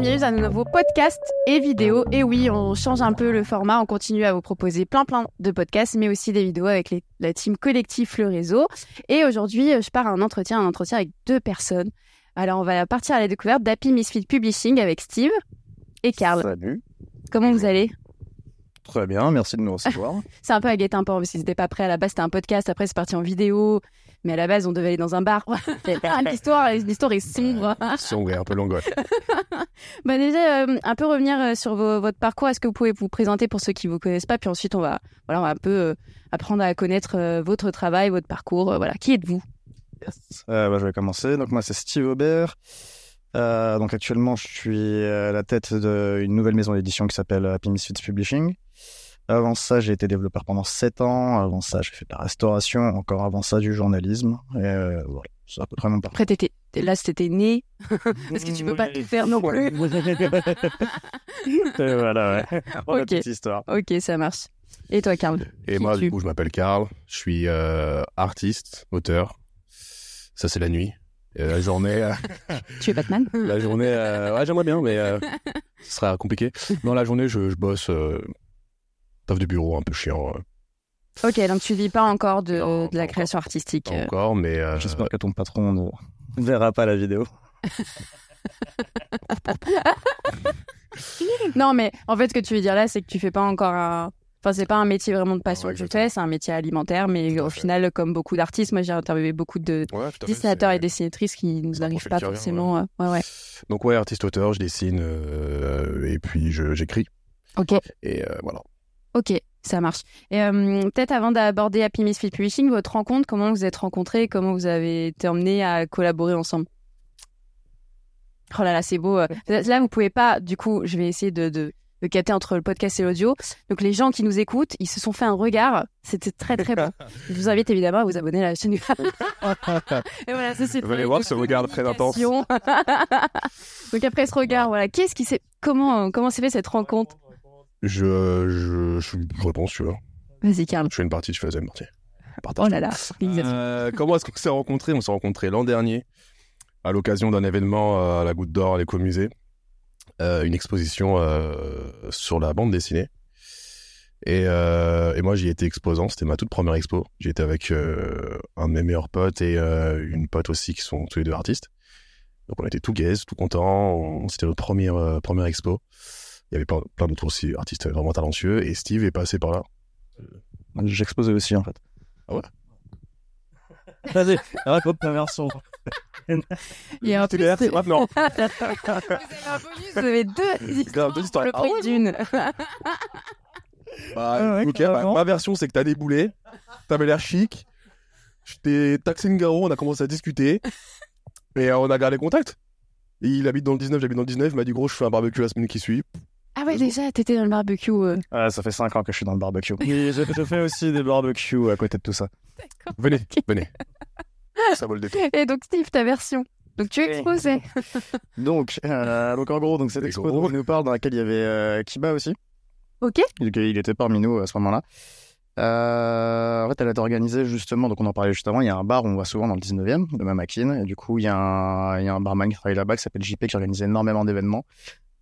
des minutes d'un nouveau podcast et vidéo. Et oui, on change un peu le format, on continue à vous proposer plein de podcasts, mais aussi des vidéos avec la team collectif Le Réseau. Et aujourd'hui, je pars à un entretien avec deux personnes. Alors, on va partir à la découverte d'Happy Misfits Publishing avec Steve et Karl. Salut. Comment vous allez ? Très bien, merci de nous recevoir. C'est un peu à guet-apens parce qu'ils n'étaient pas prêts. À la base, c'était un podcast, après c'est parti en vidéo. Mais à la base, on devait aller dans un bar. L'histoire est sombre. Sombre et un peu longue. Bah déjà, un peu revenir sur votre parcours. Est-ce que vous pouvez vous présenter pour ceux qui ne vous connaissent pas ? Puis ensuite, on va un peu apprendre à connaître votre travail, votre parcours. Voilà. Qui êtes-vous ? Yes. Je vais commencer. Donc moi, c'est Steve Aubert. Donc actuellement, je suis à la tête d'une nouvelle maison d'édition qui s'appelle Happy Misfits Publishing. Avant ça, j'ai été développeur pendant 7 ans. Avant ça, j'ai fait de la restauration. Encore avant ça, du journalisme. Et voilà, c'est à peu près mon parcours. Après, là, c'était né. Parce que tu peux pas tout faire non plus. Et voilà, ouais. On a toute histoire. Ok, ça marche. Et toi, Karl ? Et moi, du coup, je m'appelle Karl. Je suis artiste, auteur. Ça, c'est la nuit. La journée... Tu es Batman ? La journée... Ouais, j'aimerais bien, mais ce sera compliqué. Dans la journée, je bosse... taf de bureau un peu chiant. Ok, donc tu ne vis pas encore de la création artistique. Pas encore, mais... J'espère que ton patron ne verra pas la vidéo. Non, mais en fait, ce que tu veux dire là, c'est que tu ne fais pas encore un... Enfin, c'est pas un métier vraiment de passion que tu fais, c'est un métier alimentaire, mais au final, comme beaucoup d'artistes, moi j'ai interviewé beaucoup de dessinateurs et dessinatrices qui nous arrivent pas forcément. Ouais. Donc ouais, artiste-auteur, je dessine et puis j'écris. Ok. Et voilà. Ok, ça marche. Et peut-être avant d'aborder Happy Misfits Publishing, votre rencontre, comment vous êtes rencontrés, comment vous avez été emmenés à collaborer ensemble ? Oh là là, c'est beau. Là, vous pouvez pas. Du coup, je vais essayer de capter entre le podcast et l'audio. Donc, les gens qui nous écoutent, ils se sont fait un regard. C'était très, très beau. Je vous invite évidemment à vous abonner à la chaîne. Et voilà, ça, c'est... Vous allez voir ce regard très intense. Donc, après ce regard, voilà. Comment s'est fait cette rencontre ? Je réponds, tu vois. Vas-y, Karl. Je fais une partie, je fais la deuxième partie. Oh là là. Comment est-ce qu'on s'est rencontrés ? On s'est rencontrés l'an dernier, à l'occasion d'un événement à la Goutte d'Or, à l'écomusée. Une exposition sur la bande dessinée et moi j'y étais exposant, c'était ma toute première expo. J'y étais avec un de mes meilleurs potes et une pote aussi qui sont tous les deux artistes, donc on était tout gaze, tout contents. C'était notre première expo. Il y avait plein d'autres aussi artistes vraiment talentueux et Steve est passé par là. J'exposais aussi en fait. Ah ouais. Vas-y, raconte ta version. Et en plus, vous avez un bonus, vous avez deux histoires pour le prix d'une. Ma version, c'est que t'as déboulé, t'avais l'air chic, je t'ai taxé une garo, on a commencé à discuter, et on a gardé contact. Et il habite dans le 19, j'habite dans le 19, il m'a dit gros, je fais un barbecue la semaine qui suit. Ah ouais, déjà, t'étais dans le barbecue. Ouais, ça fait 5 ans que je suis dans le barbecue. Et je fais aussi des barbecues à côté de tout ça. D'accord. Venez. Ça vole des pieds. Et donc, Steve, ta version. Donc, tu es exposé. donc, en gros, cette expo dont on nous parle, dans laquelle il y avait Kiba aussi. Ok. Il était parmi nous à ce moment-là. En fait, elle a été organisée justement, donc on en parlait juste avant, il y a un bar où on va souvent dans le 19e, de Mama Kin. Et du coup, il y a un barman qui travaille là-bas qui s'appelle JP, qui organise énormément d'événements.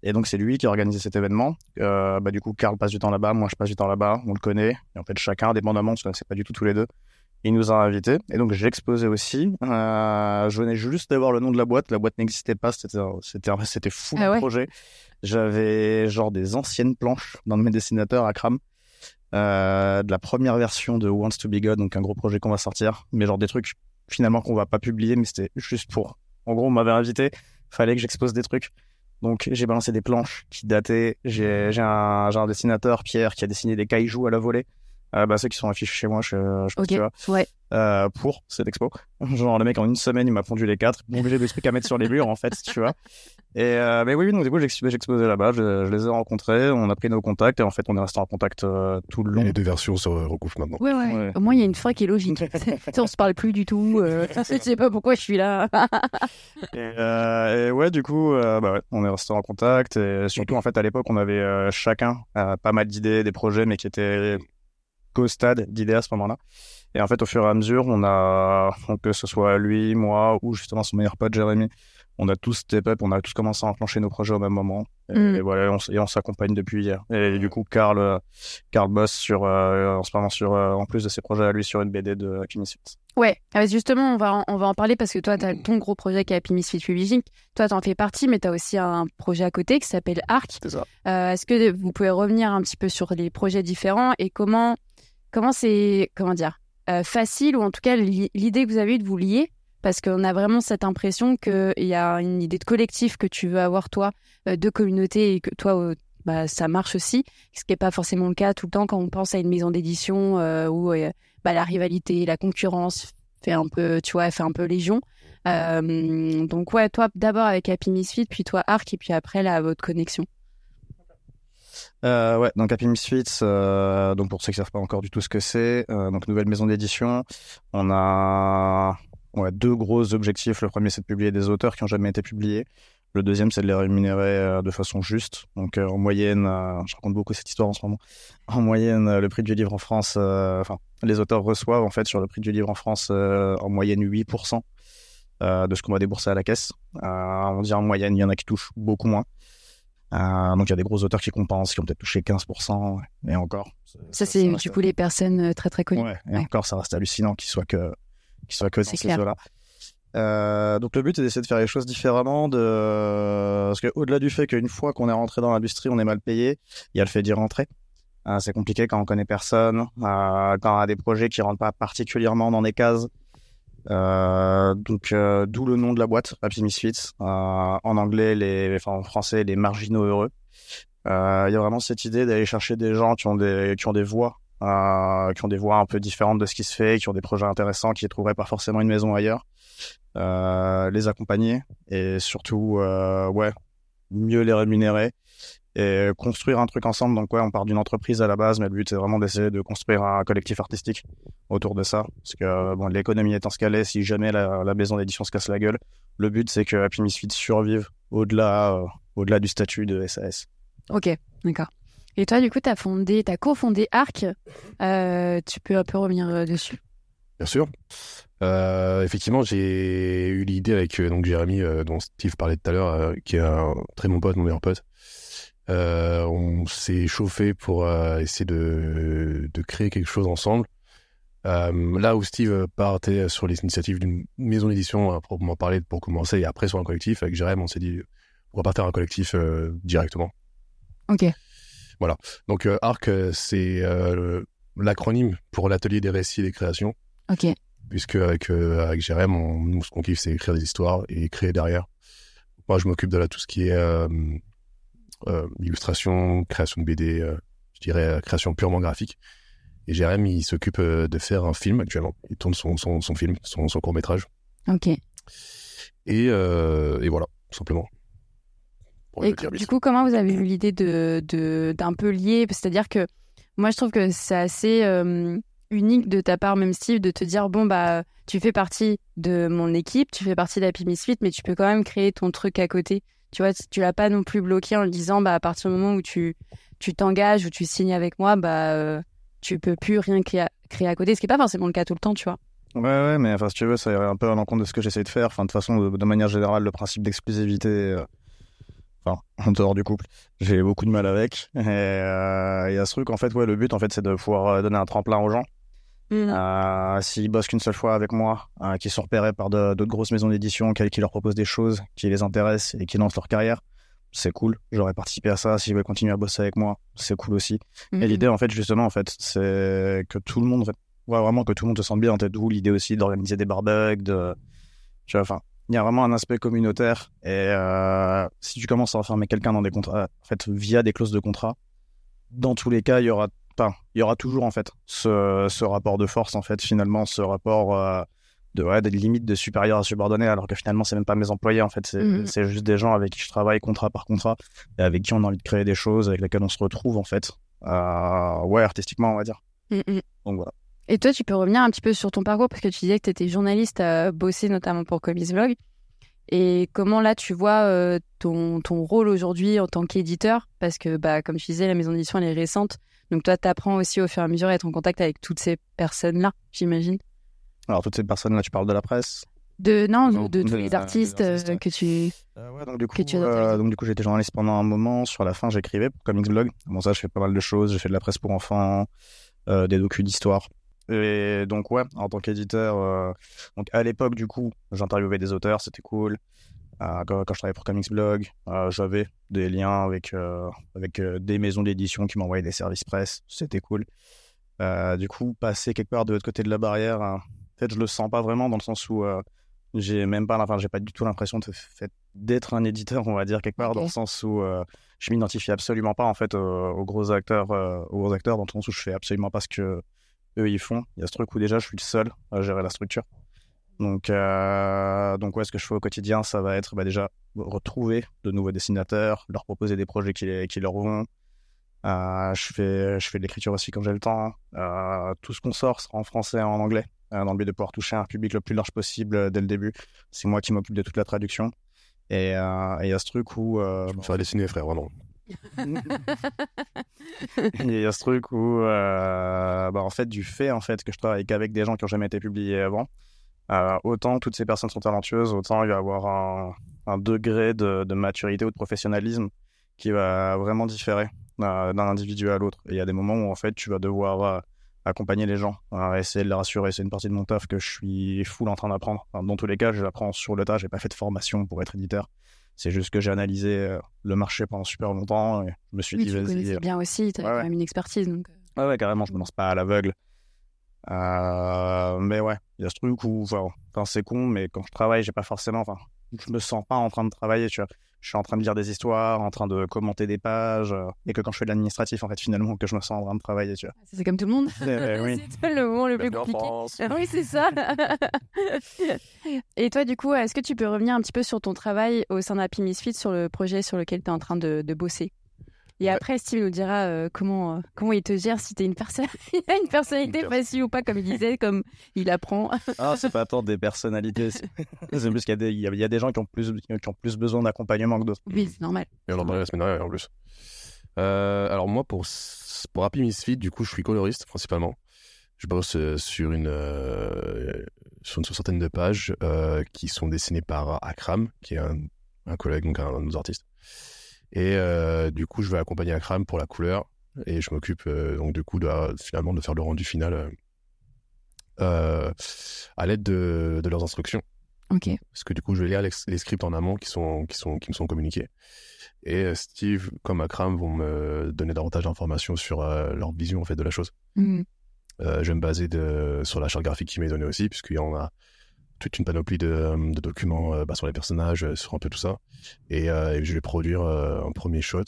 Et donc, c'est lui qui a organisé cet événement. Du coup, Karl passe du temps là-bas, moi je passe du temps là-bas, on le connaît. Et en fait, chacun, indépendamment, on ne se connaissait pas du tout tous les deux. Il nous a invités. Et donc, j'ai exposé aussi. Je venais juste d'avoir le nom de la boîte. La boîte n'existait pas. C'était fou le projet. J'avais genre des anciennes planches d'un de mes dessinateurs, Akram. De la première version de Wants to be God, donc un gros projet qu'on va sortir. Mais genre des trucs finalement qu'on va pas publier, mais c'était juste pour... En gros, on m'avait invité. Fallait que j'expose des trucs. Donc, j'ai balancé des planches qui dataient. J'ai un dessinateur, Pierre, qui a dessiné des kaijus à la volée. Ceux qui sont affichés chez moi, je pense, tu vois. Ouais. Pour cette expo. Genre, le mec, en une semaine, il m'a pondu les 4. Donc, j'ai des trucs à mettre sur les murs, en fait, tu vois. Et, mais oui, donc, du coup, j'exposais là-bas, je les ai rencontrés, on a pris nos contacts, et en fait, on est resté en contact tout le long. Et les deux versions se recouvrent maintenant. Ouais. Au moins, il y a une frais qui est logique. On se parle plus du tout, je sais pas pourquoi je suis là. Et ouais, du coup, on est resté en contact, et surtout, en fait, à l'époque, on avait chacun pas mal d'idées, des projets, mais qui étaient qu'au stade d'idées à ce moment-là. Et en fait, au fur et à mesure, que ce soit lui, moi, ou justement son meilleur pote, Jérémy, on a tous step up, on a tous commencé à enclencher nos projets au même moment. Et voilà, on s'accompagne depuis hier. Et du coup, Karl bosse en ce moment en plus de ses projets à lui sur une BD de Happy Misfits. Ouais, justement, on va en parler parce que toi, tu as ton gros projet qui est Happy Misfits Publishing. Toi, tu en fais partie, mais tu as aussi un projet à côté qui s'appelle Arc. C'est ça. Est-ce que vous pouvez revenir un petit peu sur les projets différents et comment c'est, facile, ou en tout cas l'idée que vous avez eue de vous lier? Parce qu'on a vraiment cette impression qu'il y a une idée de collectif que tu veux avoir, toi, de communauté, et que toi, ça marche aussi, ce qui n'est pas forcément le cas tout le temps quand on pense à une maison d'édition où la rivalité, la concurrence fait un peu légion. Donc ouais, toi d'abord avec Happy Misfits, puis toi Arc, et puis après là, votre connexion. Ouais, donc Happy Misfits, donc pour ceux qui ne savent pas encore du tout ce que c'est, donc nouvelle maison d'édition, on a deux gros objectifs. Le premier, c'est de publier des auteurs qui n'ont jamais été publiés. Le deuxième, c'est de les rémunérer de façon juste. Donc, en moyenne, je raconte beaucoup cette histoire en ce moment. En moyenne, le prix du livre en France, les auteurs reçoivent en fait sur le prix du livre en France en moyenne 8% de ce qu'on va débourser à la caisse. On dit en moyenne, il y en a qui touchent beaucoup moins. Donc, il y a des gros auteurs qui compensent, qui ont peut-être touché 15%, et encore. Ça, c'est du coup les personnes très très connues. Ouais, encore, ça reste hallucinant qu'ils soient que dans ces eaux-là. Donc le but est d'essayer de faire les choses différemment, parce qu'au-delà du fait qu'une fois qu'on est rentré dans l'industrie, on est mal payé, il y a le fait d'y rentrer. C'est compliqué quand on connaît personne, quand on a des projets qui ne rentrent pas particulièrement dans des cases. Donc d'où le nom de la boîte, Happy Misfits. En anglais, en français, les marginaux heureux. Il y a vraiment cette idée d'aller chercher des gens qui ont des voix. Qui ont des voix un peu différentes de ce qui se fait, qui ont des projets intéressants, qui ne trouveraient pas forcément une maison ailleurs, les accompagner et surtout mieux les rémunérer et construire un truc ensemble. Donc on part d'une entreprise à la base, mais le but c'est vraiment d'essayer de construire un collectif artistique autour de ça, parce que l'économie étant ce qu'elle est, si jamais la maison d'édition se casse la gueule, le but c'est que Happy Misfits survive au-delà du statut de SAS. Ok, d'accord. Et toi, du coup, t'as cofondé Arc. Tu peux un peu revenir dessus. Bien sûr. Effectivement, j'ai eu l'idée avec Jérémy, dont Steve parlait tout à l'heure, qui est un très bon pote, mon meilleur pote. On s'est chauffé pour essayer de créer quelque chose ensemble. Là où Steve partait sur les initiatives d'une maison d'édition à proprement parler pour commencer, et après sur un collectif, avec Jérémy, on s'est dit on va partir à un collectif directement. Ok. Voilà, donc ARC, c'est l'acronyme pour l'Atelier des Récits et des Créations. Ok. Puisque avec Jérémy, nous, ce qu'on kiffe, c'est écrire des histoires et créer derrière. Moi, je m'occupe de tout ce qui est illustration, création de BD, je dirais création purement graphique. Et Jérémy, il s'occupe de faire un film actuellement. Il tourne son film, son court-métrage. Ok. Et voilà, tout simplement. Et du coup, comment vous avez eu l'idée d'un peu lier? C'est-à-dire que moi, je trouve que c'est assez unique de ta part, même Steve, de te dire, tu fais partie de mon équipe, tu fais partie d'Happy Misfits, mais tu peux quand même créer ton truc à côté. Tu vois, tu l'as pas non plus bloqué en le disant, à partir du moment où tu t'engages ou tu signes avec moi, tu peux plus rien créer à côté, ce qui est pas forcément le cas tout le temps, tu vois. Ouais, mais si tu veux, ça irait un peu à l'encontre de ce que j'essaie de faire. Enfin, de toute façon, de manière générale, le principe d'exclusivité... en dehors du couple, j'ai beaucoup de mal avec. Et il y a ce truc, en fait, le but, en fait, c'est de pouvoir donner un tremplin aux gens. S'ils bossent qu'une seule fois avec moi, qu'ils sont repérés par d'autres grosses maisons d'édition, qui leur proposent des choses, qui les intéressent et qui lancent leur carrière, c'est cool. J'aurais participé à ça. S'ils veulent continuer à bosser avec moi, c'est cool aussi. Et l'idée, en fait, c'est que tout le monde, se sente bien. En tête, d'où l'idée aussi d'organiser des barbecues, il y a vraiment un aspect communautaire, et si tu commences à enfermer quelqu'un dans des contrats, en fait, via des clauses de contrat, dans tous les cas, il y aura toujours en fait ce rapport de force, en fait, finalement, ce rapport des limites de supérieur à subordonné, alors que finalement, c'est même pas mes employés, en fait, c'est juste des gens avec qui je travaille contrat par contrat, et avec qui on a envie de créer des choses, avec lesquelles on se retrouve, en fait, artistiquement, on va dire. Donc voilà. Et toi, tu peux revenir un petit peu sur ton parcours, parce que tu disais que tu étais journaliste, bossé notamment pour Comics Blog. Et comment là, tu vois ton rôle aujourd'hui en tant qu'éditeur? Parce que, comme tu disais, la maison d'édition, elle est récente. Donc toi, tu apprends aussi au fur et à mesure à être en contact avec toutes ces personnes-là, j'imagine. Alors, toutes ces personnes-là, tu parles de la presse? de tous les artistes que tu... Donc du coup j'étais journaliste pendant un moment. Sur la fin j'écrivais pour Comics Blog. Bon, ça, je fais pas mal de choses, j'ai fait de la presse pour enfants, des docus d'histoire. Et donc ouais, en tant qu'éditeur, donc à l'époque du coup j'interviewais des auteurs, c'était cool. Quand je travaillais pour Comics Blog, j'avais des liens avec des maisons d'édition qui m'envoyaient des services presse, c'était cool. Du coup, passer quelque part de l'autre côté de la barrière, peut-être je le sens pas vraiment, dans le sens où j'ai pas du tout l'impression d'être un éditeur, on va dire, quelque part, dans le sens où je m'identifie absolument pas en fait aux gros acteurs, dans le sens où je fais absolument pas ce que eux ils font. Il y a ce truc où déjà je suis le seul à gérer la structure. Donc ouais, ce que je fais au quotidien, ça va être déjà retrouver de nouveaux dessinateurs, leur proposer des projets qui leur vont. Je fais de l'écriture aussi quand j'ai le temps. Tout ce qu'on sort sera en français et en anglais, dans le but de pouvoir toucher un public le plus large possible dès le début. C'est moi qui m'occupe de toute la traduction. Et il y a ce truc où... je me ferai dessiner, frère, vraiment. Il y a ce truc où, du fait que je travaille qu'avec des gens qui n'ont jamais été publiés avant, autant toutes ces personnes sont talentueuses, autant il va y avoir un degré de maturité ou de professionnalisme qui va vraiment différer d'un individu à l'autre. Et il y a des moments où en fait tu vas devoir accompagner les gens, essayer de les rassurer. C'est une partie de mon taf que je suis full en train d'apprendre. Enfin, dans tous les cas, je l'apprends sur le tas. J'ai pas fait de formation pour être éditeur. C'est juste que j'ai analysé le marché pendant super longtemps et je me suis dit... Tu connaissais bien aussi, tu as quand même une expertise. Donc... Ouais, carrément, je me lance pas à l'aveugle. Mais ouais, il y a ce truc où, c'est con, mais quand je travaille, j'ai pas forcément... Je me sens pas en train de travailler, tu vois. Je suis en train de lire des histoires, en train de commenter des pages, et que quand je fais de l'administratif, en fait, finalement, que je me sens en train de travailler, tu vois. C'est comme tout le monde. Oui. C'est le moment le plus compliqué. Oui, c'est ça. Et toi, du coup, est-ce que tu peux revenir un petit peu sur ton travail au sein d'Happy Misfits, sur le projet sur lequel tu es en train de bosser? Et après, Steve nous dira comment il te gère, si tu es une personnalité facile ou pas, comme il disait, comme il apprend. C'est pas tant des personnalités. C'est plus qu'il y a des gens qui ont plus besoin d'accompagnement que d'autres. Oui, c'est normal. Et on en parlait la semaine dernière en plus. Alors moi, pour Happy Misfits, du coup, je suis coloriste principalement. Je bosse sur une soixantaine de pages qui sont dessinées par Akram, qui est un collègue, donc un de nos artistes. Et du coup, je vais accompagner Akram pour la couleur et je m'occupe donc du coup de faire le rendu final à l'aide de leurs instructions. Ok. Parce que du coup, je vais lire les scripts en amont qui me sont communiqués. Et Steve, comme Akram, vont me donner davantage d'informations sur leur vision en fait de la chose. Mm-hmm. Je vais me baser sur la charte graphique qui m'est donnée aussi, puisqu'il y en a toute une panoplie de documents sur les personnages, sur un peu tout ça. Et je vais produire un premier shot,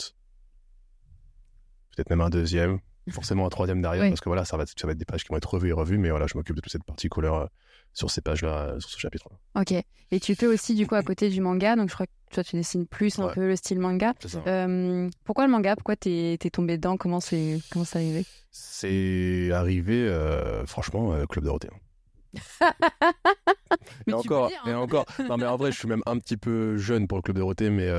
peut-être même un deuxième, forcément un troisième derrière, parce que voilà, ça va être des pages qui vont être revues et revues, mais voilà, je m'occupe de toute cette partie couleur sur ces pages-là, sur ce chapitre-là. Ok. Et tu fais aussi, du coup, à côté du manga, donc je crois que toi, tu dessines plus un peu le style manga. C'est ça, ouais. Pourquoi le manga ? Pourquoi t'es tombé dedans ? Comment c'est arrivé ? C'est arrivé, franchement, Club Dorothée. Et encore. Non, mais en vrai, je suis même un petit peu jeune pour le Club Dorothée, mais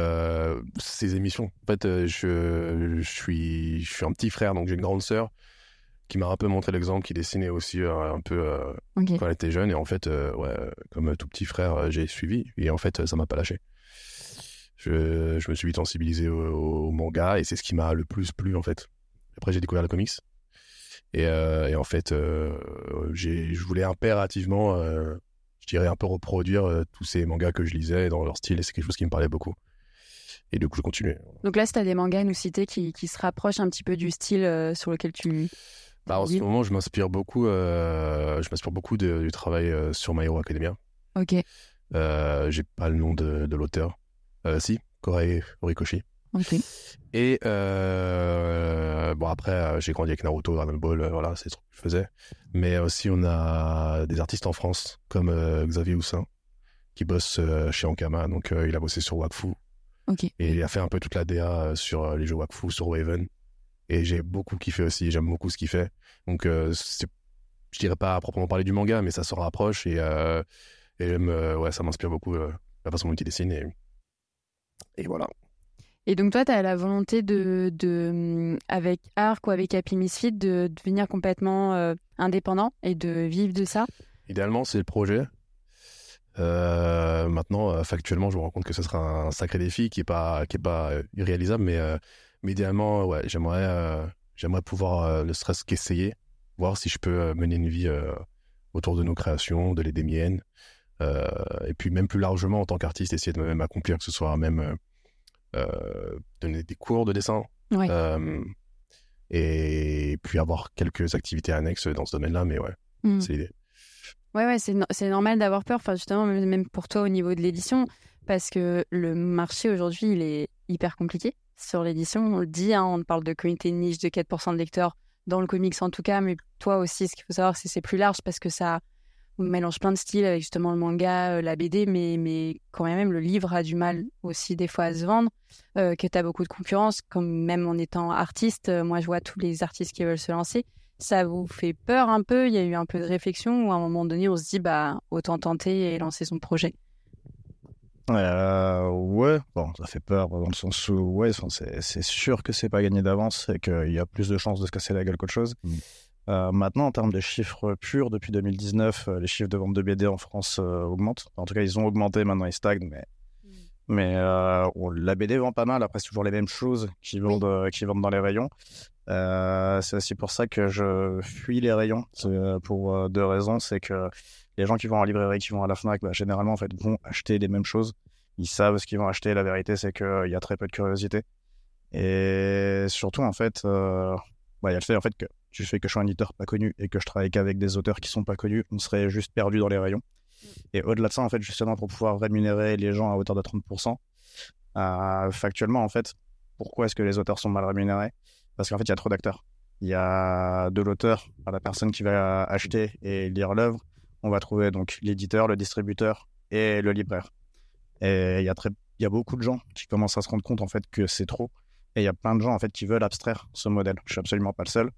ces émissions. En fait, je suis un petit frère, donc j'ai une grande sœur qui m'a un peu montré l'exemple, qui dessinait aussi un peu quand elle était jeune. Et en fait, comme tout petit frère, j'ai suivi. Et en fait, ça m'a pas lâché. Je me suis vite sensibilisé au manga et c'est ce qui m'a le plus plu, en fait. Après, j'ai découvert le comics. Et en fait, je voulais impérativement, je dirais, un peu reproduire tous ces mangas que je lisais dans leur style. Et c'est quelque chose qui me parlait beaucoup. Et du coup, je continuais. Donc là, si tu as des mangas à nous citer qui se rapprochent un petit peu du style sur lequel tu... En ce moment, je m'inspire beaucoup, du travail sur My Hero Academia. Ok. J'ai pas le nom de l'auteur. Si, Kohei Horikoshi. Okay. Et après j'ai grandi avec Naruto, Dragon Ball, voilà, c'est ce truc que je faisais, mais aussi on a des artistes en France comme Xavier Houssin qui bosse chez Ankama, donc il a bossé sur Wakfu. Okay. Et il a fait un peu toute la DA sur les jeux Wakfu, sur Waven, et j'ai beaucoup kiffé aussi, j'aime beaucoup ce qu'il fait, donc je dirais pas à proprement parler du manga, mais ça se rapproche, et j'aime, ça m'inspire beaucoup la façon dont il dessine, et voilà. Et donc toi, tu as la volonté de avec Arc ou avec Happy Misfits de devenir complètement indépendant et de vivre de ça ? Idéalement, c'est le projet. Maintenant, factuellement, je me rends compte que ce sera un sacré défi qui est pas irréalisable, mais idéalement, ouais, j'aimerais pouvoir ne serait-ce qu'essayer, voir si je peux mener une vie autour de nos créations, de les des miennes, et puis même plus largement en tant qu'artiste, essayer de même accomplir, que ce soit même donner des cours de dessin, ouais. Et puis avoir quelques activités annexes dans ce domaine-là, mais ouais, c'est l'idée. Ouais, c'est normal d'avoir peur, enfin, justement, même pour toi au niveau de l'édition, parce que le marché aujourd'hui, il est hyper compliqué sur l'édition. On le dit, hein, on parle de communauté de niche de 4% de lecteurs, dans le comics en tout cas, mais toi aussi, ce qu'il faut savoir, c'est plus large, parce que ça mélange plein de styles avec justement le manga, la BD, mais quand même, le livre a du mal aussi des fois à se vendre, que tu as beaucoup de concurrence, comme même en étant artiste, moi je vois tous les artistes qui veulent se lancer. Ça vous fait peur un peu? Il y a eu un peu de réflexion, ou à un moment donné, on se dit, bah, autant tenter et lancer son projet? Ouais, bon, ça fait peur dans le sens où, ouais, c'est sûr que c'est pas gagné d'avance et qu'il y a plus de chances de se casser la gueule qu'autre chose. Maintenant, en termes de chiffres purs, depuis 2019, les chiffres de vente de BD en France augmentent. En tout cas, ils ont augmenté, maintenant ils stagnent, mais la BD vend pas mal. Après, c'est toujours les mêmes choses qui vendent dans les rayons. C'est aussi pour ça que je fuis les rayons, pour deux raisons. C'est que les gens qui vont en librairie, qui vont à la Fnac, bah, généralement en fait, vont acheter les mêmes choses. Ils savent ce qu'ils vont acheter. La vérité, c'est qu'il y a très peu de curiosité. Et surtout, en fait, y a le fait, en fait, que du fait que je suis un éditeur pas connu et que je travaille qu'avec des auteurs qui sont pas connus, on serait juste perdu dans les rayons. Et au-delà de ça, en fait, justement, pour pouvoir rémunérer les gens à hauteur de 30%, factuellement, en fait, pourquoi est-ce que les auteurs sont mal rémunérés? Parce qu'en fait, il y a trop d'acteurs. Il y a de l'auteur à la personne qui va acheter et lire l'œuvre. On va trouver donc l'éditeur, le distributeur et le libraire. Et il y a beaucoup de gens qui commencent à se rendre compte, en fait, que c'est trop. Et il y a plein de gens, en fait, qui veulent abstraire ce modèle. Je suis absolument pas le seul.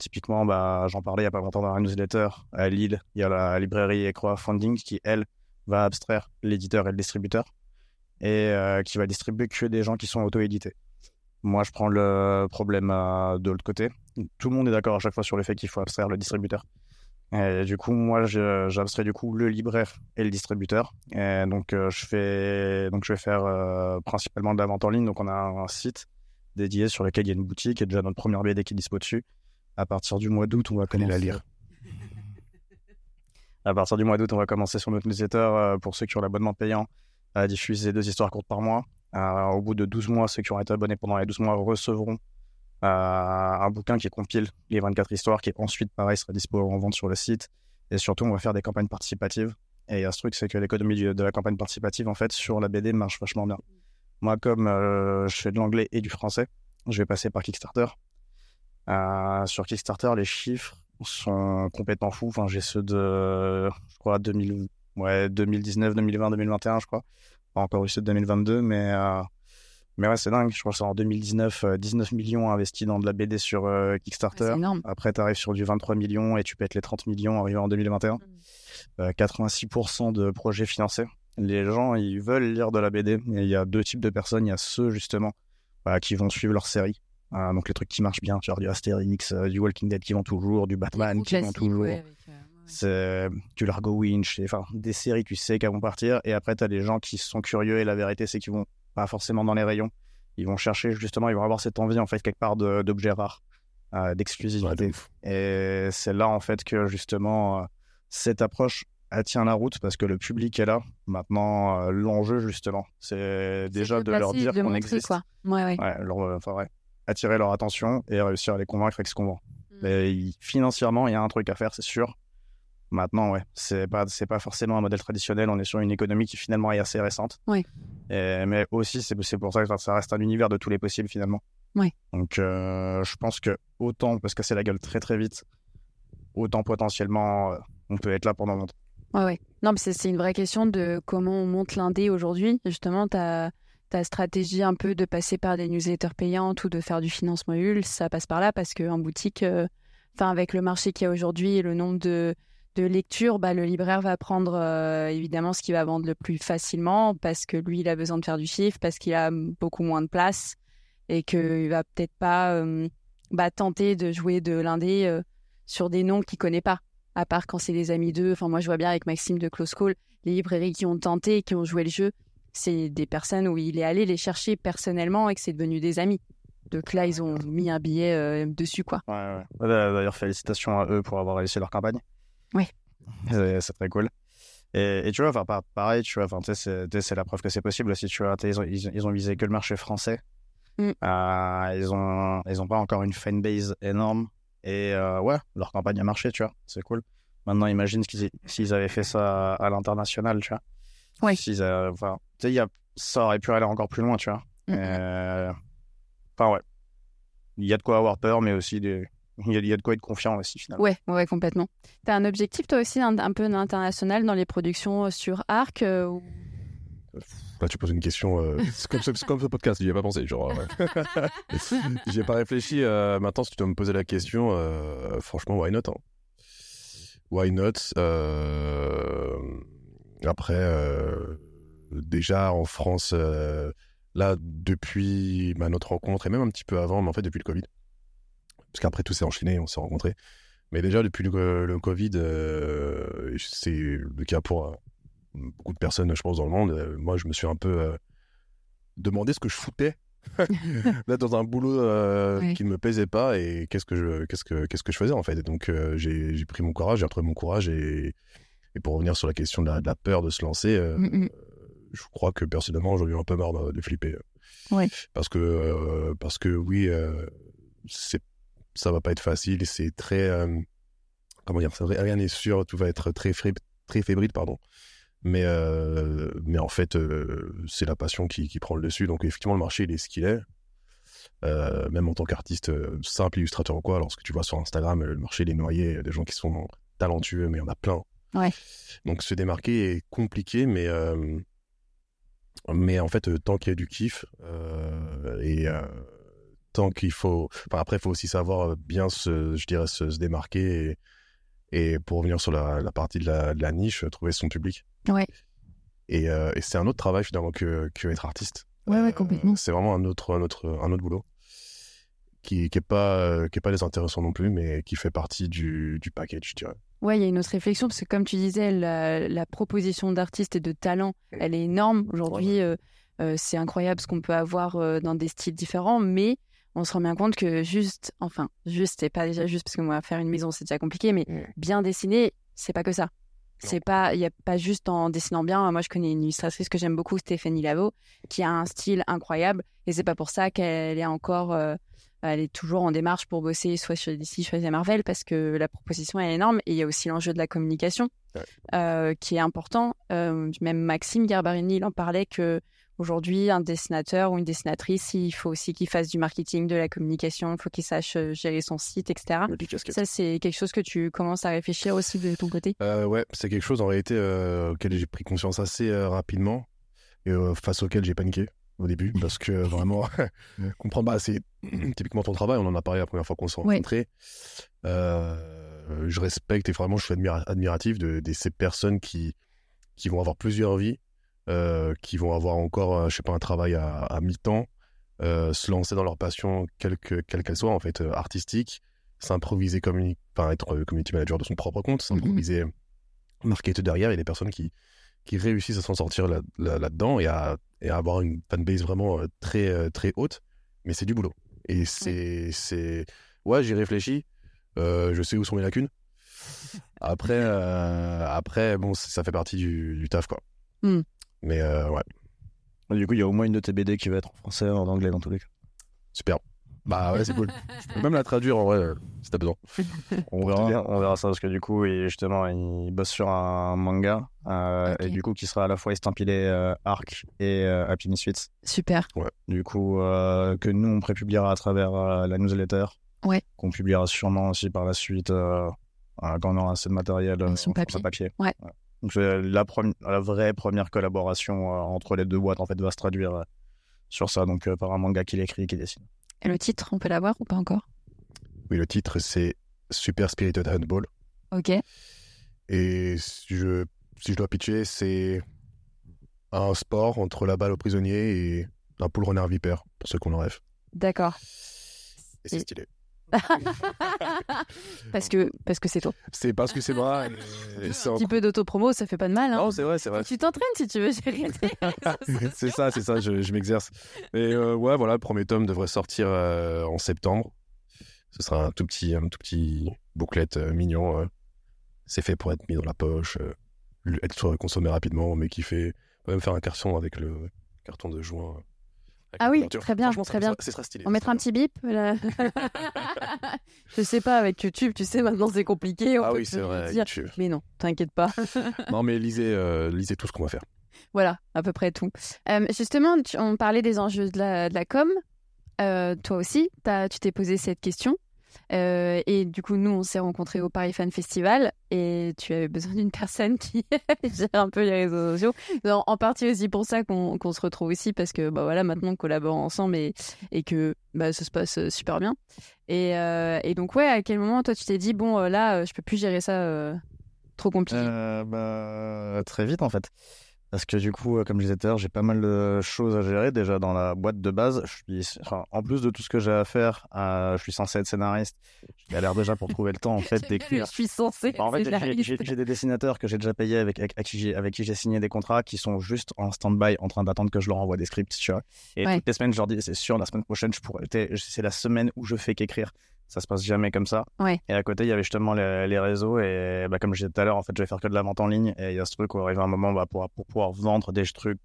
Typiquement, bah, j'en parlais il n'y a pas longtemps dans la newsletter. À Lille, il y a la librairie Ecroa Funding qui, elle, va abstraire l'éditeur et le distributeur et qui va distribuer que des gens qui sont auto-édités. Moi, je prends le problème de l'autre côté. Tout le monde est d'accord à chaque fois sur le fait qu'il faut abstraire le distributeur. Et du coup, moi, j'abstrais du coup le libraire et le distributeur. Et donc, je vais faire principalement de la vente en ligne. Donc, on a un site dédié sur lequel il y a une boutique et déjà notre première BD qui est dispo dessus. À partir du mois d'août, on va commencer à lire. À partir du mois d'août, on va commencer sur notre newsletter pour ceux qui ont l'abonnement payant à diffuser 2 histoires courtes par mois. Au bout de 12 mois, ceux qui ont été abonnés pendant les 12 mois recevront un bouquin qui compile les 24 histoires qui ensuite, pareil, sera dispo en vente sur le site. Et surtout, on va faire des campagnes participatives. Et il y a ce truc, c'est que l'économie de la campagne participative, en fait, sur la BD marche vachement bien. Moi, comme je fais de l'anglais et du français, je vais passer par Kickstarter. Sur Kickstarter, les chiffres sont complètement fous. Enfin, j'ai ceux de, je crois, 2019, 2020, 2021, je crois. Pas encore eu ceux de 2022, mais ouais, c'est dingue. Je crois que c'est en 2019, 19 millions investis dans de la BD sur Kickstarter. C'est énorme. Après, tu arrives sur du 23 millions et tu pètes les 30 millions arrivé en 2021. 86% de projets financés. Les gens, ils veulent lire de la BD. Il y a 2 types de personnes. Il y a ceux, justement, qui vont suivre leur série. Donc, les trucs qui marchent bien, genre du Astérix, du Walking Dead qui vont toujours, du Batman qui vont toujours. Ouais, c'est du Largo Winch, enfin des séries tu sais qu'elles vont partir, et après t'as les gens qui sont curieux et la vérité c'est qu'ils vont pas forcément dans les rayons, ils vont chercher justement, ils vont avoir cette envie en fait quelque part d'objets rares, d'exclusivité, ouais, et c'est là en fait que justement cette approche elle tient la route parce que le public est là. Maintenant l'enjeu justement c'est déjà de leur dire qu'on existe, quoi. Ouais, attirer leur attention et réussir à les convaincre avec ce qu'on vend. Financièrement il y a un truc à faire, c'est sûr. Maintenant, ouais, c'est pas forcément un modèle traditionnel. On est sur une économie qui finalement est assez récente. Oui. Mais aussi, c'est pour ça que ça reste un univers de tous les possibles finalement. Oui. Donc, je pense que autant on peut se casser la gueule très très vite, autant potentiellement on peut être là pendant longtemps. Ouais, ouais. Non, mais c'est une vraie question de comment on monte l'indé aujourd'hui. Justement, ta stratégie un peu de passer par des newsletters payantes ou de faire du financement UL, ça passe par là parce qu'en boutique, avec le marché qu'il y a aujourd'hui et le nombre de lecture, bah, le libraire va prendre évidemment ce qu'il va vendre le plus facilement parce que lui, il a besoin de faire du chiffre, parce qu'il a beaucoup moins de place et qu'il va peut-être pas tenter de jouer de l'indé sur des noms qu'il connaît pas. à part quand c'est les amis d'eux. Enfin, moi, je vois bien avec Maxime de Close Call, les librairies qui ont tenté, qui ont joué le jeu, c'est des personnes où il est allé les chercher personnellement et que c'est devenu des amis. Donc là, ils ont mis un billet dessus, quoi. Ouais. D'ailleurs, félicitations à eux pour avoir réussi leur campagne. Oui. C'est très cool. Et tu vois, enfin, pareil, tu vois, enfin, c'est la preuve que c'est possible aussi, tu vois. Ils ont visé que le marché français. Mm. Ils ont pas encore une fanbase énorme. Et ouais, leur campagne a marché, tu vois. C'est cool. Maintenant, imagine s'ils avaient fait ça à l'international, tu vois. Oui. Ça aurait pu aller encore plus loin, tu vois. Mm. Enfin, ouais. Il y a de quoi avoir peur, mais aussi il y a de quoi être confiant aussi, finalement. Ouais, complètement. T'as un objectif, toi aussi, un peu international dans les productions sur Arc ou... Là, tu poses une question. C'est comme ce podcast, j'y ai pas pensé. Genre, ouais. J'y ai pas réfléchi. Maintenant, si tu dois me poser la question, franchement, why not, hein. Why not Après, déjà en France, là, depuis notre rencontre, et même un petit peu avant, mais en fait, depuis le Covid. Parce qu'après, tout s'est enchaîné, on s'est rencontrés. Mais déjà, depuis le Covid, c'est le cas pour... beaucoup de personnes, je pense, dans le monde. Moi, je me suis un peu demandé ce que je foutais là dans un boulot qui ne me plaisait pas et qu'est-ce que je faisais, en fait. Et donc, j'ai pris mon courage, j'ai retrouvé mon courage. Et pour revenir sur la question de la peur de se lancer, je crois que personnellement, j'en ai eu un peu marre de flipper. Ouais. Parce que oui, ça ne va pas être facile. C'est très... comment dire, rien n'est sûr. Tout va être très fébrile, pardon. Mais en fait, c'est la passion qui prend le dessus. Donc, effectivement, le marché, il est ce qu'il est. Même en tant qu'artiste simple, illustrateur ou quoi, alors ce que tu vois sur Instagram, le marché, il est noyé. Il y a des gens qui sont talentueux, mais il y en a plein. Ouais. Donc, se démarquer est compliqué, mais en fait, tant qu'il y a du kiff, tant qu'il faut... Enfin, après, il faut aussi savoir bien se démarquer et pour revenir sur la partie de la niche, trouver son public. Ouais. Et c'est un autre travail finalement que être artiste. Ouais, complètement. C'est vraiment un autre boulot qui est pas désintéressant non plus, mais qui fait partie du package, je dirais. Ouais, il y a une autre réflexion parce que comme tu disais, la proposition d'artistes et de talent, elle est énorme aujourd'hui. Ouais. C'est incroyable ce qu'on peut avoir dans des styles différents, mais on se rend bien compte que juste, et pas déjà juste, parce que moi, faire une maison, c'est déjà compliqué, mais bien dessiner, c'est pas que ça. Il n'y a pas juste en dessinant bien. Moi, je connais une illustratrice que j'aime beaucoup, Stéphanie Laveau, qui a un style incroyable, et c'est pas pour ça qu'elle est encore... elle est toujours en démarche pour bosser soit chez DC, soit chez Marvel, parce que la proposition est énorme, et il y a aussi l'enjeu de la communication, qui est important. Même Maxime Garbarini, il en parlait que aujourd'hui, un dessinateur ou une dessinatrice, il faut aussi qu'il fasse du marketing, de la communication, il faut qu'il sache gérer son site, etc. Ça, c'est quelque chose que tu commences à réfléchir aussi de ton côté? Ouais, c'est quelque chose en réalité auquel j'ai pris conscience assez rapidement et face auquel j'ai paniqué au début parce que vraiment, comprends pas assez typiquement ton travail, on en a parlé la première fois qu'on s'est rencontrés. Je respecte et vraiment je suis admiratif de ces personnes qui vont avoir plusieurs vies. Qui vont avoir encore, un travail à mi-temps, se lancer dans leur passion, quelle qu'elle soit, en fait, artistique, s'improviser, être community manager de son propre compte, s'improviser marketeur derrière. Il y a des personnes qui réussissent à s'en sortir là-dedans et à avoir une fanbase vraiment très, très haute, mais c'est du boulot. Et c'est... Ouais, j'y réfléchis, je sais où sont mes lacunes. Après bon, ça fait partie du taf, quoi. Mm. Mais ouais. Du coup, il y a au moins une de tes BD qui va être en français, en anglais, dans tous les cas. Super. Bah ouais, c'est cool. Je peux même la traduire en vrai, si t'as besoin. On verra ça, parce que du coup, justement, il bosse sur un manga, et du coup, qui sera à la fois estampillé Arc et Happy Misfits. Super. Ouais. Du coup, que nous, on prépubliera à travers la newsletter. Ouais. Qu'on publiera sûrement aussi par la suite, quand on aura assez de matériel sur papier. Ouais. Donc, la vraie première collaboration entre les deux boîtes en fait, va se traduire sur ça, donc par un manga qu'il écrit et qu'il dessine. Et le titre, on peut l'avoir ou pas encore? Oui, le titre, c'est Super Spirited Handball. Ok. Et si je dois pitcher, c'est un sport entre la balle au prisonnier et un poule renard vipère, pour ceux qu'on en rêve. D'accord. Et c'est stylé. parce que c'est toi. C'est parce que c'est moi. Un petit peu d'autopromo, ça fait pas de mal. Hein. Non, c'est vrai, c'est vrai. Tu t'entraînes si tu veux, Jérémy. c'est ça, je m'exerce. Et ouais, voilà, le premier tome devrait sortir en septembre. Ce sera un tout petit bouclette mignon. C'est fait pour être mis dans la poche, être consommé rapidement, mais kiffer. On va même faire un carton avec le carton de juin. Ah oui, très bien. Ça sera stylé, on mettra un petit bip. Là. Je sais pas, avec YouTube, tu sais, maintenant c'est compliqué. Ah oui, c'est vrai. Dire. Mais non, t'inquiète pas. Non, mais lisez tout ce qu'on va faire. Voilà, à peu près tout. Justement, on parlait des enjeux de la com. Toi aussi, tu t'es posé cette question. Et du coup, nous, on s'est rencontrés au Paris Fan Festival et tu avais besoin d'une personne qui gère un peu les réseaux sociaux. Non, en partie aussi pour ça qu'on se retrouve aussi, parce que bah, voilà, maintenant on collabore ensemble et que bah, ça se passe super bien. Et donc, ouais, à quel moment, toi, tu t'es dit, bon, là, je peux plus gérer ça, trop compliqué? Très vite, en fait. Parce que du coup, comme je disais tout à l'heure, j'ai pas mal de choses à gérer. Déjà, dans la boîte de base, en plus de tout ce que j'ai à faire, je suis censé être scénariste. J'ai galère déjà pour trouver le temps, en fait, d'écrire. Je suis censé être scénariste. J'ai des dessinateurs que j'ai déjà payés, avec qui j'ai signé des contrats, qui sont juste en stand-by, en train d'attendre que je leur envoie des scripts, tu vois. Et toutes les semaines, je leur dis, c'est sûr, la semaine prochaine, c'est la semaine où je fais qu'écrire. Ça se passe jamais comme ça. Ouais. Et à côté, il y avait justement les réseaux. Et bah, comme je disais tout à l'heure, en fait, je vais faire que de la vente en ligne. Et il y a ce truc où arrive un moment, bah, pour pouvoir vendre des trucs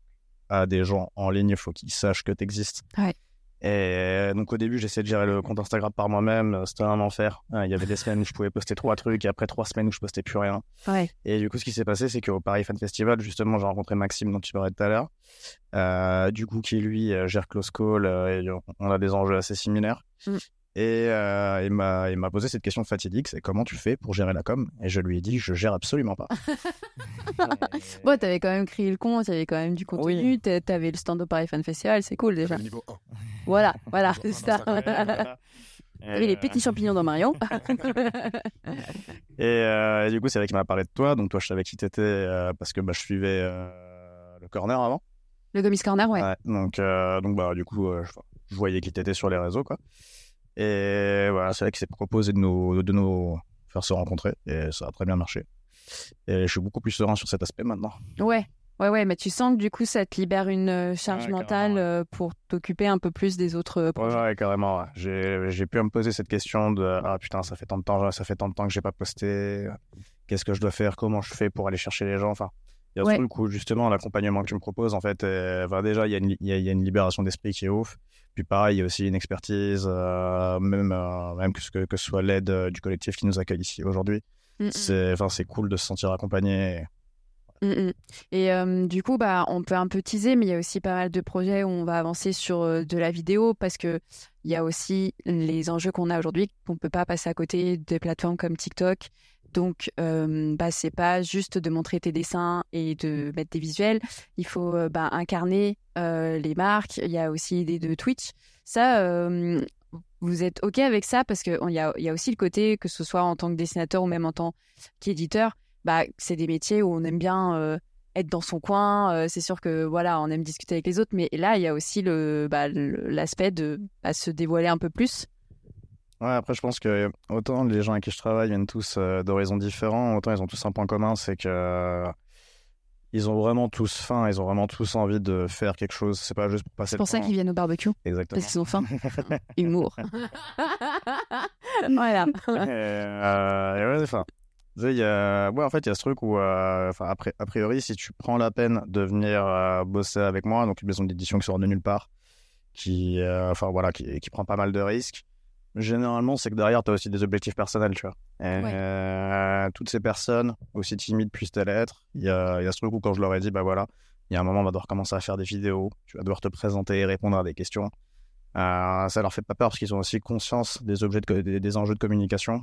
à des gens en ligne, il faut qu'ils sachent que tu existes. Ouais. Et donc, au début, j'essayais de gérer le compte Instagram par moi-même. C'était un enfer. Il y avait des semaines où je pouvais poster 3 trucs et après 3 semaines où je postais plus rien. Ouais. Et du coup, ce qui s'est passé, c'est qu'au Paris Fan Festival, justement, j'ai rencontré Maxime, dont tu parlais tout à l'heure. Du coup, qui lui gère Close Call. Et on a des enjeux assez similaires. Mm. Et il m'a posé cette question fatidique, c'est comment tu fais pour gérer la com? Et je lui ai dit, je gère absolument pas. Bon, t'avais quand même créé le compte, t'avais quand même du contenu, oui. T'avais le stand au Paris Fan Festival, c'est cool déjà. Niveau 1. Voilà, c'est ça. Et les petits champignons dans Marion. Et du coup, c'est vrai qu'il m'a parlé de toi, donc toi, je savais qui t'étais parce que bah, je suivais le Corner avant. Le Comics Corner, ouais. Donc bah, du coup, je voyais qui t'étais sur les réseaux, quoi. Et voilà, c'est vrai qu'il s'est proposé de nous faire se rencontrer et ça a très bien marché. Et je suis beaucoup plus serein sur cet aspect maintenant. Ouais, mais tu sens que du coup ça te libère une charge mentale pour t'occuper un peu plus des autres projets. Ouais, carrément. Ouais. J'ai pu me poser cette question de ah putain, ça fait tant de temps que j'ai pas posté. Qu'est-ce que je dois faire? Comment je fais pour aller chercher les gens? Enfin, il y a ce truc où justement l'accompagnement que tu me proposes, en fait, déjà il y a une libération d'esprit qui est ouf. Puis pareil, il y a aussi une expertise, même que ce soit l'aide du collectif qui nous accueille ici aujourd'hui. C'est cool de se sentir accompagné. Et du coup, bah, on peut un peu teaser, mais il y a aussi pas mal de projets où on va avancer sur de la vidéo parce qu'il y a aussi les enjeux qu'on a aujourd'hui qu'on ne peut pas passer à côté des plateformes comme TikTok. Donc, bah, c'est pas juste de montrer tes dessins et de mettre des visuels. Il faut incarner les marques. Il y a aussi l'idée de Twitch. Ça, vous êtes OK avec ça? Parce qu'il y a aussi le côté, que ce soit en tant que dessinateur ou même en tant qu'éditeur, bah, c'est des métiers où on aime bien être dans son coin. C'est sûr que voilà, on aime discuter avec les autres. Mais là, il y a aussi l'aspect de se dévoiler un peu plus. Ouais, après, je pense que autant les gens avec qui je travaille viennent tous d'horizons différents, autant ils ont tous un point commun, c'est que ils ont vraiment tous faim, ils ont vraiment tous envie de faire quelque chose. C'est pas juste pour passer le temps. C'est pour ça qu'ils viennent au barbecue. Exactement. Parce qu'ils ont faim. Humour. Voilà. Et ouais, enfin, en fait, il y a ce truc où, a priori, si tu prends la peine de venir bosser avec moi, donc une maison d'édition qui sort de nulle part, qui prend pas mal de risques. Généralement, c'est que derrière, tu as aussi des objectifs personnels, tu vois. Toutes ces personnes, aussi timides puissent-elles être, il y a ce truc où quand je leur ai dit, bah voilà, il y a un moment, on va devoir commencer à faire des vidéos, tu vas devoir te présenter et répondre à des questions. Ça leur fait pas peur parce qu'ils ont aussi conscience des enjeux de communication.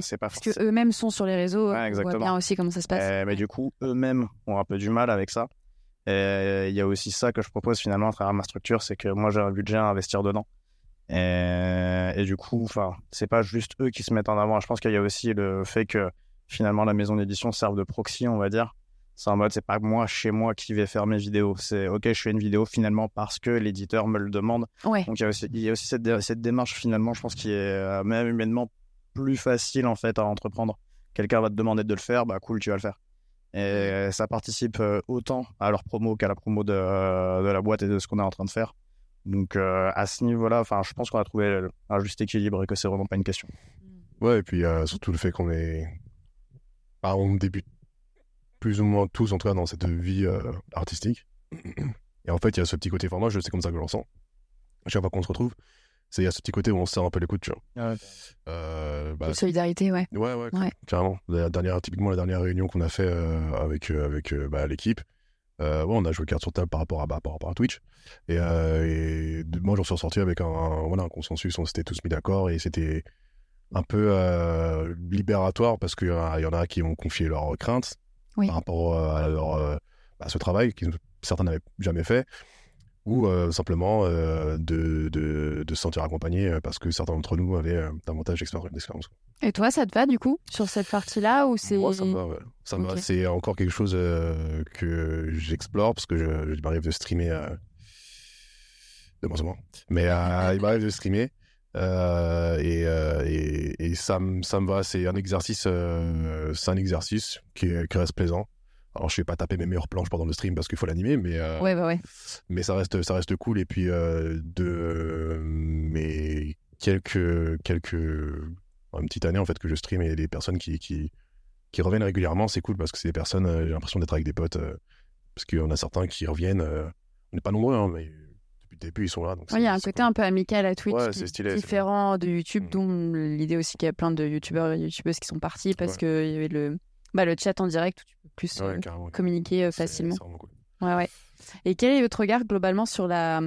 C'est pas parce qu'eux-mêmes sont sur les réseaux, on voit bien aussi comment ça se passe. Mais du coup, eux-mêmes ont un peu du mal avec ça. Et il y a aussi ça que je propose finalement à travers ma structure, c'est que moi, j'ai un budget à investir dedans. Et du coup, c'est pas juste eux qui se mettent en avant. Je pense qu'il y a aussi le fait que finalement la maison d'édition serve de proxy, on va dire. C'est en mode, c'est pas moi chez moi qui vais faire mes vidéos. C'est ok, je fais une vidéo finalement parce que l'éditeur me le demande. Ouais. Donc il y a aussi cette démarche finalement, je pense, qui est même humainement plus facile en fait à entreprendre. Quelqu'un va te demander de le faire, bah cool, tu vas le faire. Et ça participe autant à leur promo qu'à la promo de la boîte et de ce qu'on est en train de faire. Donc à ce niveau-là, je pense qu'on a trouvé un juste équilibre et que c'est vraiment pas une question. Ouais, et puis surtout le fait qu'on est... on débute plus ou moins tous en tout cas dans cette vie artistique. Et en fait, il y a ce petit côté format, c'est comme ça que je le ressens. Chaque fois qu'on se retrouve, il y a ce petit côté où on se serre un peu les coudes, tu vois. Solidarité, ouais. Ouais, carrément. La dernière réunion qu'on a fait avec l'équipe, on a joué carte sur table par rapport à Twitch. Et moi, j'en suis ressorti avec un consensus. On s'était tous mis d'accord et c'était un peu libératoire parce qu'il y en a qui ont confié leurs craintes par rapport à ce travail que certains n'avaient jamais fait, ou simplement de se sentir accompagné parce que certains d'entre nous avaient davantage d'expérience. Et toi, ça te va du coup sur cette partie-là ou c'est... Moi, ça me va, ouais. Ça me va. C'est encore quelque chose que j'explore parce que je m'arrive de streamer de moins en moins. Mais il m'arrive de streamer et ça me va. C'est un exercice, qui reste plaisant. Alors, je ne vais pas taper mes meilleures planches pendant le stream parce qu'il faut l'animer, mais, mais ça reste cool. Et puis, mes une petite année en fait, que je stream et les personnes qui reviennent régulièrement, c'est cool parce que c'est des personnes, j'ai l'impression d'être avec des potes, parce qu'on a certains qui reviennent. On n'est pas nombreux, hein, mais depuis le début, ils sont là. Il y a un côté cool, un peu amical à Twitch, c'est stylé, différent de YouTube, dont l'idée aussi qu'il y a plein de youtubeurs et youtubeuses qui sont partis parce qu'il y avait le chat en direct où tu peux plus communiquer facilement. C'est vraiment cool. Ouais. Et quel est votre regard globalement sur la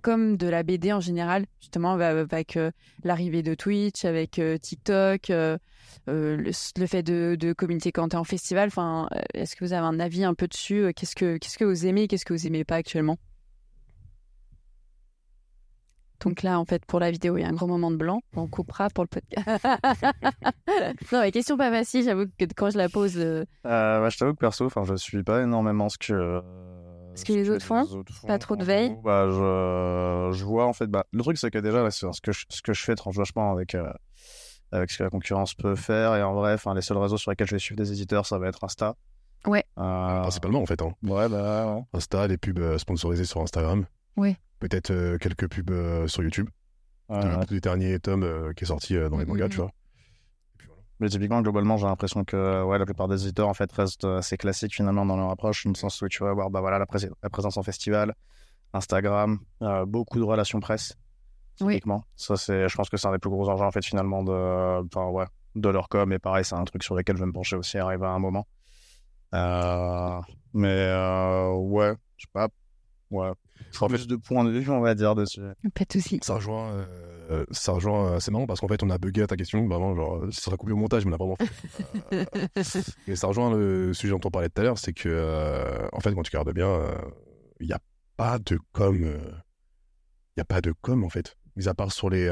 com de la BD en général, justement avec l'arrivée de Twitch, avec TikTok, le fait de communiquer quand t'es en festival, est-ce que vous avez un avis un peu dessus? Qu'est-ce que vous aimez et qu'est-ce que vous aimez pas actuellement? Donc là, en fait, pour la vidéo, il y a un grand moment de blanc. On coupera pour le podcast. Non, mais question pas facile. J'avoue que quand je la pose... je t'avoue que perso, je suis pas énormément ce que les autres font. Pas trop de veille. Je vois, en fait... le truc, c'est que déjà, là, ce que je fais tranche vachement avec ce que la concurrence peut faire. Et en vrai, les seuls réseaux sur lesquels je vais suivre des éditeurs, ça va être Insta. Ouais. Principalement, en fait. Hein. Ouais. Insta, les pubs sponsorisées sur Instagram. Ouais. Peut-être quelques pubs sur YouTube. Le dernier tome qui est sorti dans les mangas, tu vois. Mais typiquement, globalement, j'ai l'impression que la plupart des éditeurs en fait, restent assez classiques finalement dans leur approche, dans le sens où tu vas avoir la présence en festival, Instagram, beaucoup de relations presse, typiquement. Oui. Ça, je pense que c'est un des plus gros enjeux en fait, finalement de leur com. Et pareil, c'est un truc sur lequel je vais me pencher aussi, arriver à un moment. Je sais pas. Ouais. En plus de points de vue, on va dire, dessus. Pas de soucis. Ça rejoint, c'est marrant parce qu'en fait, on a bugué à ta question. Vraiment, ça sera coupé au montage, mais on a vraiment fait. Et ça rejoint le sujet dont on parlait tout à l'heure, c'est que, en fait, quand tu regardes bien, il n'y a pas de com. En fait. Mis à part sur les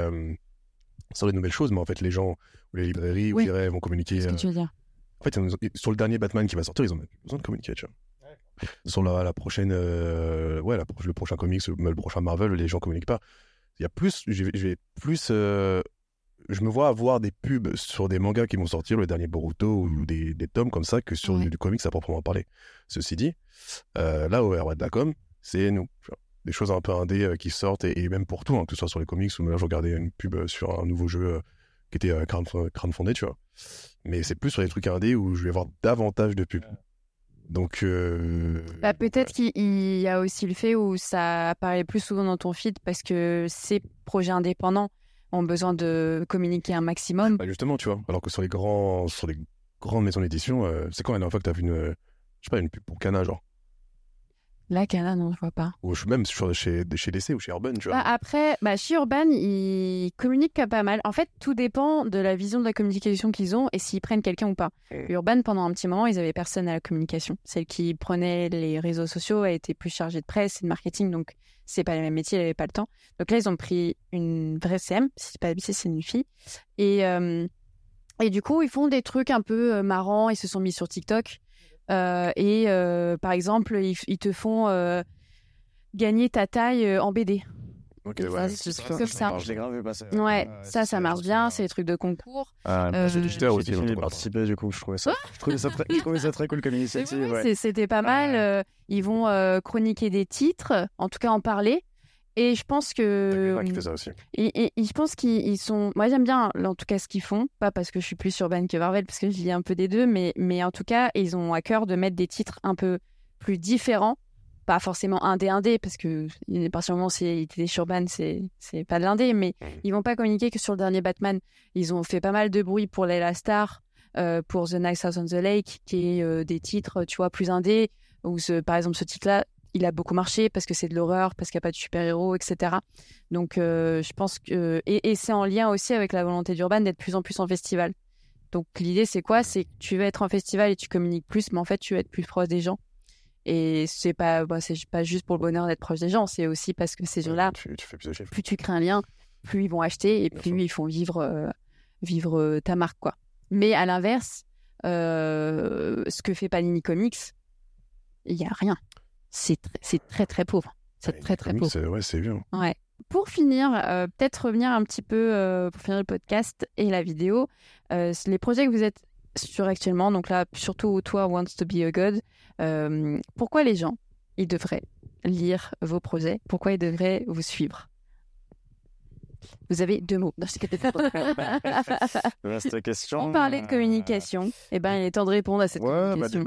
nouvelles choses, mais en fait, les gens, ou les librairies, ou les vont communiquer. Qu'est-ce que tu veux dire ? En fait, sur le dernier Batman qui va sortir, ils ont besoin de communiquer, tu vois. Sur la prochaine le prochain comics, le prochain Marvel, les gens communiquent pas. Il y a plus je me vois avoir des pubs sur des mangas qui vont sortir, le dernier Boruto ou des tomes comme ça, que sur du comics à proprement parler. Ceci dit, là où de la com, c'est nous, des choses un peu indé qui sortent, et même pour tout, hein, que ce soit sur les comics ou là je regardais une pub sur un nouveau jeu qui était crowdfundé, tu vois. Mais c'est plus sur les trucs indés où je vais avoir davantage de pubs. Donc peut-être qu'il y a aussi le fait où ça apparaît plus souvent dans ton feed parce que ces projets indépendants ont besoin de communiquer un maximum. Justement, tu vois. Alors que sur les grandes maisons d'édition, c'est quand la dernière fois que tu as vu une pub pour Cana, genre? Là, Cana, non, je vois pas. Ou même chez DC ou chez Urban, tu vois. Après, chez Urban, ils communiquent pas mal. En fait, tout dépend de la vision de la communication qu'ils ont et s'ils prennent quelqu'un ou pas. Urban, pendant un petit moment, ils avaient personne à la communication. Celle qui prenait les réseaux sociaux a été plus chargée de presse et de marketing, donc c'est pas les mêmes métiers, elle avait pas le temps. Donc là, ils ont pris une vraie CM, si c'est pas ABC, c'est une fille. Et du coup, ils font des trucs un peu marrants. Ils se sont mis sur TikTok. Par exemple, ils te font gagner ta taille en BD. Okay, ouais. Ça. Je l'ai grave passé. Ouais, ça marche bien, c'est des trucs de concours. J'ai aussi participé, du coup, je trouvais ça. Je trouvais ça très cool comme initiative. Oui, ouais. C'était pas mal. Ils vont chroniquer des titres, en tout cas en parler. Et je pense que. D'accord, qui fait ça aussi. Et je pense qu'ils sont. Moi, j'aime bien, en tout cas, ce qu'ils font. Pas parce que je suis plus Urban que Marvel, parce que je lis un peu des deux, mais en tout cas, ils ont à cœur de mettre des titres un peu plus différents. Pas forcément indé, parce que à partir du moment où c'est Urban, c'est pas de l'indé, mais ils vont pas communiquer que sur le dernier Batman. Ils ont fait pas mal de bruit pour Layla Star, pour The Night House on the Lake, qui est des titres, tu vois, plus indé, où par exemple ce titre-là, il a beaucoup marché parce que c'est de l'horreur, parce qu'il n'y a pas de super-héros, etc. Donc je pense que... Et c'est en lien aussi avec la volonté d'Urban d'être plus en plus en festival. Donc l'idée, c'est quoi ? C'est que tu vas être en festival et tu communiques plus, mais en fait, tu vas être plus proche des gens. Et c'est pas juste pour le bonheur d'être proche des gens, c'est aussi parce que ces gens-là, plus tu crées un lien, plus ils vont acheter et plus ils font vivre ta marque, quoi. Mais à l'inverse, ce que fait Panini Comics, il n'y a rien. C'est très très pauvre. C'est très très pauvre. Ouais, c'est bien. Ouais. Pour finir, peut-être revenir un petit peu pour finir le podcast et la vidéo, les projets que vous êtes sur actuellement, donc là, surtout toi, Wants to be a God, pourquoi les gens, ils devraient lire vos projets ? Pourquoi ils devraient vous suivre ? Vous avez 2 mots. Vaste question. On parlait de communication. Il est temps de répondre à cette question.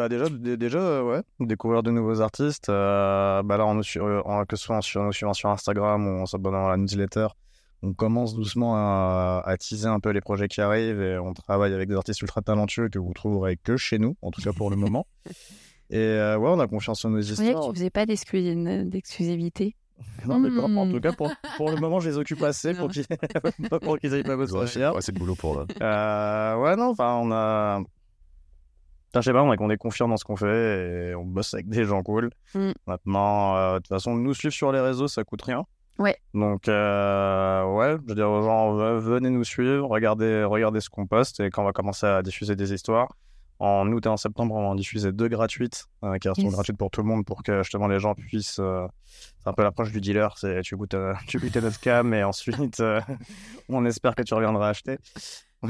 Déjà, découvrir de nouveaux artistes. Là, que ce soit en nous suivant sur Instagram ou en s'abonnant à la newsletter, on commence doucement à teaser un peu les projets qui arrivent et on travaille avec des artistes ultra talentueux que vous ne trouverez que chez nous, en tout cas pour le moment. Et on a confiance en nos histoires. Tu ne faisais pas d'exclusivité. Non, mais en tout cas, pour le moment, je les occupe assez pour qu'ils n'aient pas besoin de faire. C'est le boulot pour eux. On est confiant dans ce qu'on fait et on bosse avec des gens cool. Maintenant, de toute façon, nous suivre sur les réseaux, ça ne coûte rien. Ouais. Donc, je veux dire aux gens, venez nous suivre, regardez ce qu'on poste et quand on va commencer à diffuser des histoires, en août et en septembre, on va en diffuser 2 gratuites, qui sont gratuites pour tout le monde pour que justement les gens puissent. C'est un peu l'approche du dealer, c'est tu goûtes à notre cam et ensuite on espère que tu reviendras acheter. Mais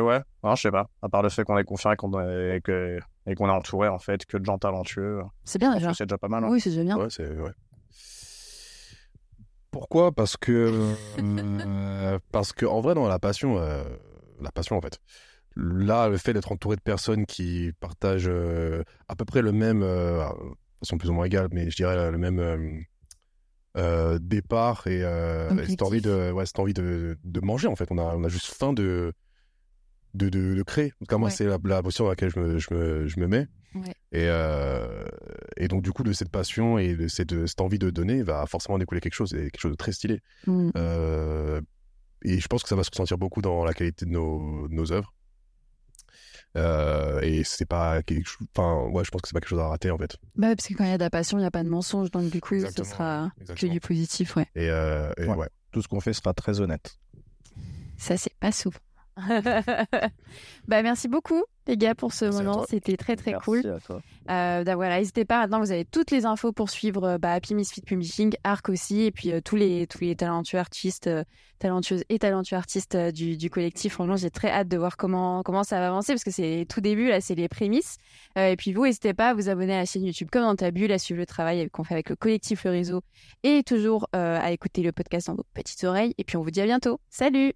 ouais, non, je sais pas, à part le fait qu'on est confiant et qu'on est entouré en fait que de gens talentueux. C'est bien déjà. C'est déjà pas mal. Hein. Oui, c'est déjà bien. Ouais, c'est ouais. Pourquoi ? Parce que en vrai, non, la passion en fait. Là, le fait d'être entouré de personnes qui partagent à peu près le même, sont plus ou moins égales, mais je dirais le même départ et cette envie de manger en fait. On a juste faim de créer. En tout cas, moi, c'est la position dans laquelle je me mets. Ouais. Et donc du coup de cette passion et de cette envie de donner va forcément découler quelque chose de très stylé. Et je pense que ça va se ressentir beaucoup dans la qualité de nos œuvres et c'est pas je pense que c'est pas quelque chose à rater en fait. Parce que quand il y a de la passion, il n'y a pas de mensonge, donc du coup ce sera que du positif. Tout ce qu'on fait sera très honnête, ça c'est pas souvent. Merci beaucoup les gars pour ce moment, c'était très très cool. N'hésitez pas, maintenant vous avez toutes les infos pour suivre Happy Misfits Publishing, Arc aussi, et puis tous les talentueux artistes, talentueuses et talentueux artistes du collectif. Franchement, j'ai très hâte de voir comment ça va avancer parce que c'est tout début là, c'est les prémices. Et puis vous, n'hésitez pas à vous abonner à la chaîne YouTube comme dans ta bulle, à suivre le travail qu'on fait avec le collectif Le Réseau et toujours à écouter le podcast dans vos petites oreilles. Et puis on vous dit à bientôt, salut.